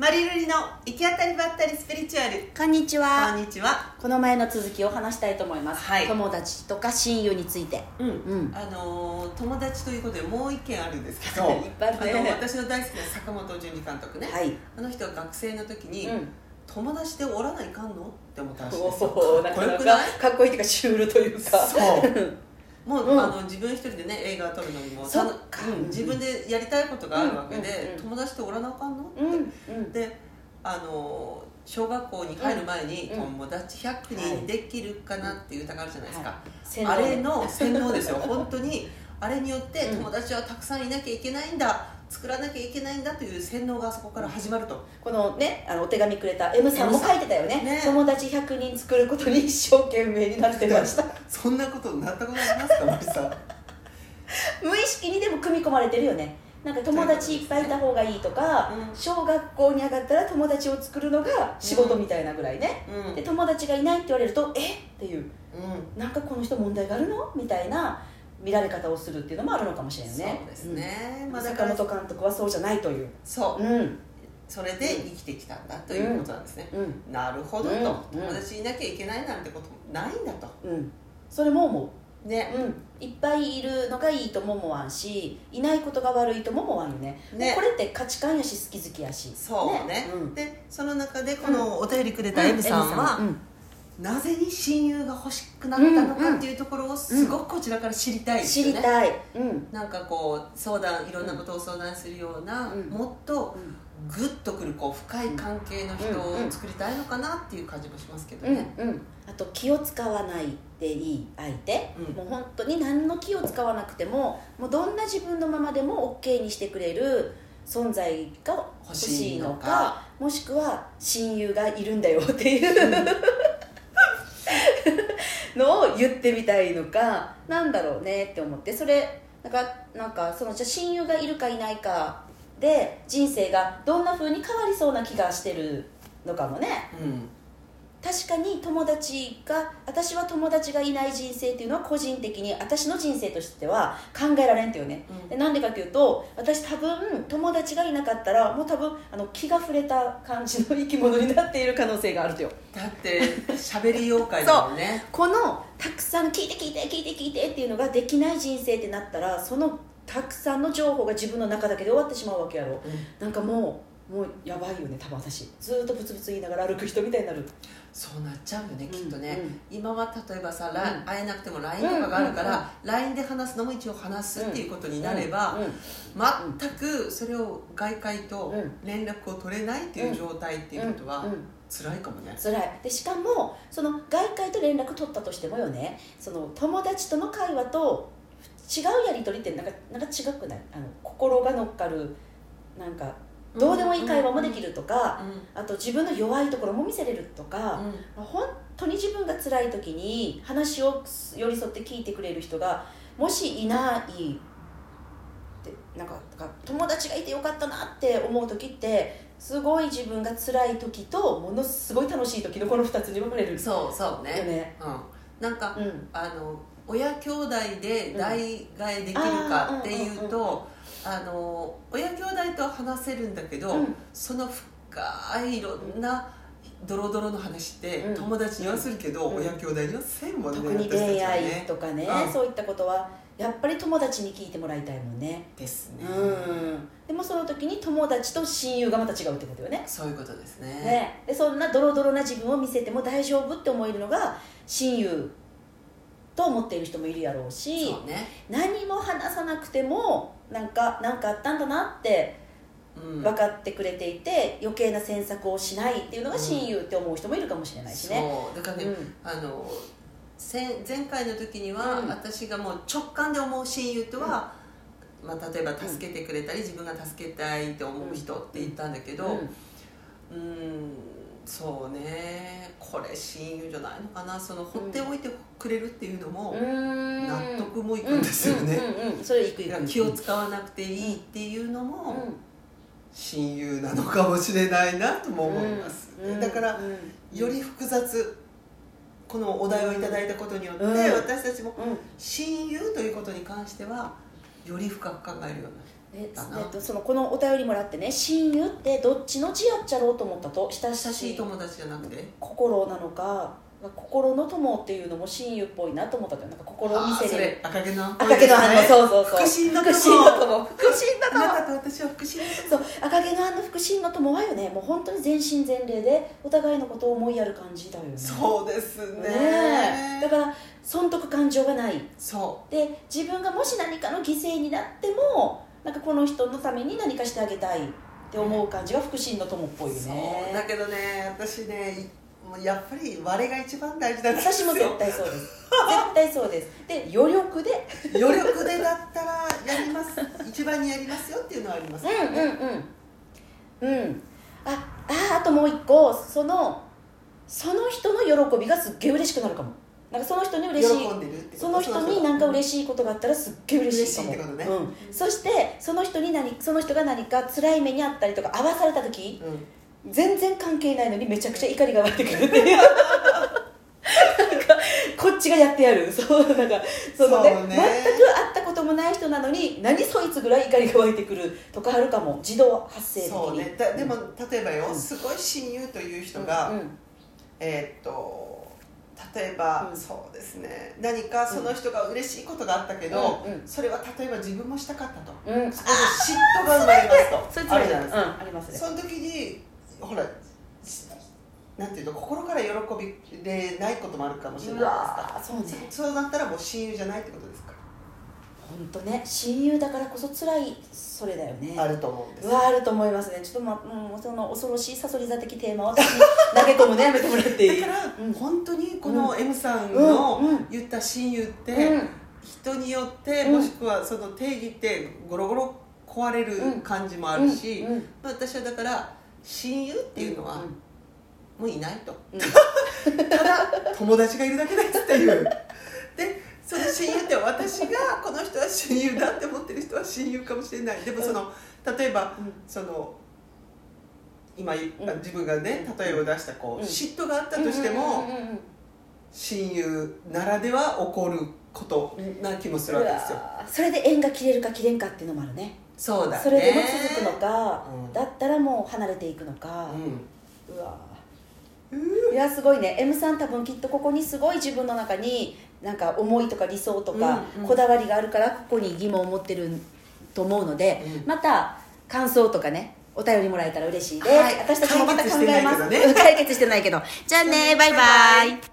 マリルリの行き当たりばったりスピリチュアル。こんにちは。この前の続きを話したいと思います、はい、友達とか親友について、友達ということでもう一件あるんですけどいっぱいあるね。私の大好きな坂本純理監督ね、はい、あの人は学生の時に、友達でおらないかんのって思ったらしいですよ。かっこよくない？かっこいいというかシュールというか、そうもう、自分一人でね映画を撮るのにも自分でやりたいことがあるわけで、友達っておらなあかんのって、で小学校に入る前に、友達100人できるかなっていう歌があるじゃないですか、あれの洗脳ですよ本当にあれによって友達はたくさんいなきゃいけないんだ、作らなきゃいけないんだという洗脳があそこから始まると、このねお手紙くれた M さんも書いてたよ ね、友達100人作ることに一生懸命になってましたそんなことになったことありますかマリさん無意識にでも組み込まれてるよね。なんか友達いっぱいいた方がいいとか、小学校に上がったら友達を作るのが仕事みたいなぐらいね、で友達がいないって言われるとえっていう、なんかこの人問題があるのみたいな見られ方をするっていうのもあるのかもしれないね。そうですね、坂本監督はそうじゃないという、それで生きてきたんだということなんですね、なるほどと、友達いなきゃいけないなんてこともないんだと、それも思うね、いっぱいいるのがいいとも思わんし、いないことが悪いとも思わんよね。これって価値観やし好き好きやし、そうね、でその中でこのお便りくれた M さんは、なぜに親友が欲しくなったのかっていうところをすごくこちらから知りたいですよね。知りたい、なんかこう相談、いろんなことを相談するような、もっとグッとくるこう深い関係の人を作りたいのかなっていう感じもしますけどね、あと気を使わないでいい相手、もう本当に何の気を使わなくても、もうどんな自分のままでも OK にしてくれる存在が欲しいのか、もしくは親友がいるんだよっていう、のを言ってみたいのか、なんだろうねって思って、それなんかそのじゃ親友がいるかいないかで人生がどんな風に変わりそうな気がしてるのかもね、確かに友達が、私は友達がいない人生っていうのは個人的に私の人生としては考えられんっていうね、なんでかっていうと、私多分友達がいなかったらもう多分気が触れた感じの生き物になっている可能性があるとよ。だって喋り妖怪だもんねこのたくさん聞いてっていうのができない人生ってなったら、そのたくさんの情報が自分の中だけで終わってしまうわけやろ、なんかもうやばいよね。多分私ずっとブツブツ言いながら歩く人みたいになる。そうなっちゃうよね、きっとね、今は例えばさ、会えなくても LINE とかがあるから、LINE で話すのも一応話すっていうことになれば、全くそれを外界と連絡を取れないっていう状態っていうことは辛いかもね。辛いで、しかもその外界と連絡取ったとしてもよね、その友達との会話と違うやり取りってなんか違くない？心が乗っかる、なんかどうでもいい会話もできるとか、あと自分の弱いところも見せれるとか、本当に自分が辛い時に話を寄り添って聞いてくれる人がもしいないって、なんか友達がいてよかったなって思う時って、すごい自分が辛い時とものすごい楽しい時のこの2つに分かれる。そうね、なんか、親兄弟で代替えできるかっていうと、親兄弟と話せるんだけど、その深いいろんなドロドロの話って友達にはするけど、親兄弟にはせんもんね。特に恋愛とかね、そういったことはやっぱり友達に聞いてもらいたいもんね。ですね、でもその時に友達と親友がまた違うってことよね。そういうことですね、でそんなドロドロな自分を見せても大丈夫って思えるのが親友と思っている人もいるやろうし、何も話さなくてもなんかあったんだなって分かってくれていて、余計な詮索をしないっていうのが親友って思う人もいるかもしれないしね。そうだからね、前回の時には、私がもう直感で思う親友とは、例えば助けてくれたり、自分が助けたいと思う人って言ったんだけど、そうね、これ親友じゃないのかな、その放っておいてくれるっていうのも納得もいくんですよね。それいく気を使わなくていいっていうのも親友なのかもしれないなとも思います、だからより複雑、このお題をいただいたことによって、私たちも親友ということに関してはより深く考えるようになる。そのこのお便りもらってね、親友ってどっちの字やっちゃろうと思ったと、親しい友達じゃなくて心なのか、心の友っていうのも親友っぽいなと思ったと。なんか心を見せる赤毛のあんの、そうそう、赤毛のあんの腹心の友はよね、もう本当に全身全霊でお互いのことを思いやる感じだよね。そうですね、だから損得感情がない。そうで、自分がもし何かの犠牲になってもなんかこの人のために何かしてあげたいって思う感じが腹心の友っぽいよね。そうだけどね、私ね、やっぱり我が一番大事だったんですよ。私も絶対そうです絶対そうです。で、余力でだったらやります一番にやりますよっていうのはありますね。うんうんうんうん。あともう一個、その人の喜びがすっげえ嬉しくなるかも。なんかその人に嬉しい、喜んでるってこと、その人に何か嬉しいことがあったらすっげえ嬉しいかも。嬉しいってことね、うん、そしてその人が何か辛い目にあったりとか合わされた時、うん、全然関係ないのにめちゃくちゃ怒りが湧いてくるっていうなんかこっちがやってやる、そう、なんかそのね、そうね、全く会ったこともない人なのに何そいつぐらい怒りが湧いてくるとかあるかも、自動発生的に。そうね、でも例えばよ、うん、すごい親友という人が、うんうん、例えば、うん、そうですね、何かその人が嬉しいことがあったけど、うんうん、それは例えば自分もしたかったと、うん、そこで嫉妬が生まれますと、あるじゃないですか、うん、ありますね。その時にほら、なんていうの、心から喜びでないこともあるかもしれないですから、ね、そうなったらもう親友じゃないってことですか。本当ね、親友だからこそ辛い、それだよね。あると思うんですよ。あると思いますね。ちょっと、その恐ろしいさそり座的テーマを私に投げ込むねやめてもらっていいだから、うん、本当にこの M さんの言った親友って、うん、人によって、もしくはその定義ってゴロゴロ壊れる感じもあるし、うんうんうん、私はだから親友っていうのは、もういないと、うん、ただ友達がいるだけだっていう。で、その親友って、私がこの人は親友だって思ってる人は親友かもしれない。でもその、例えば、うん、その今自分がね、例えを出したこう、うん、嫉妬があったとしても、うんうんうんうん、親友ならでは起こることな気もするわけですよ。それで縁が切れるか切れんかっていうのもあるね。そうだね、それでも続くのか、うん、だったらもう離れていくのか、うん、うわー、いやすごいね。 M さん多分きっとここにすごい自分の中になんか思いとか理想とかこだわりがあるからここに疑問を持ってると思うので、うん、また感想とかね、お便りもらえたら嬉しいです、はい、私たちもまた考えます。解決してないけどじゃあね、バイバイ。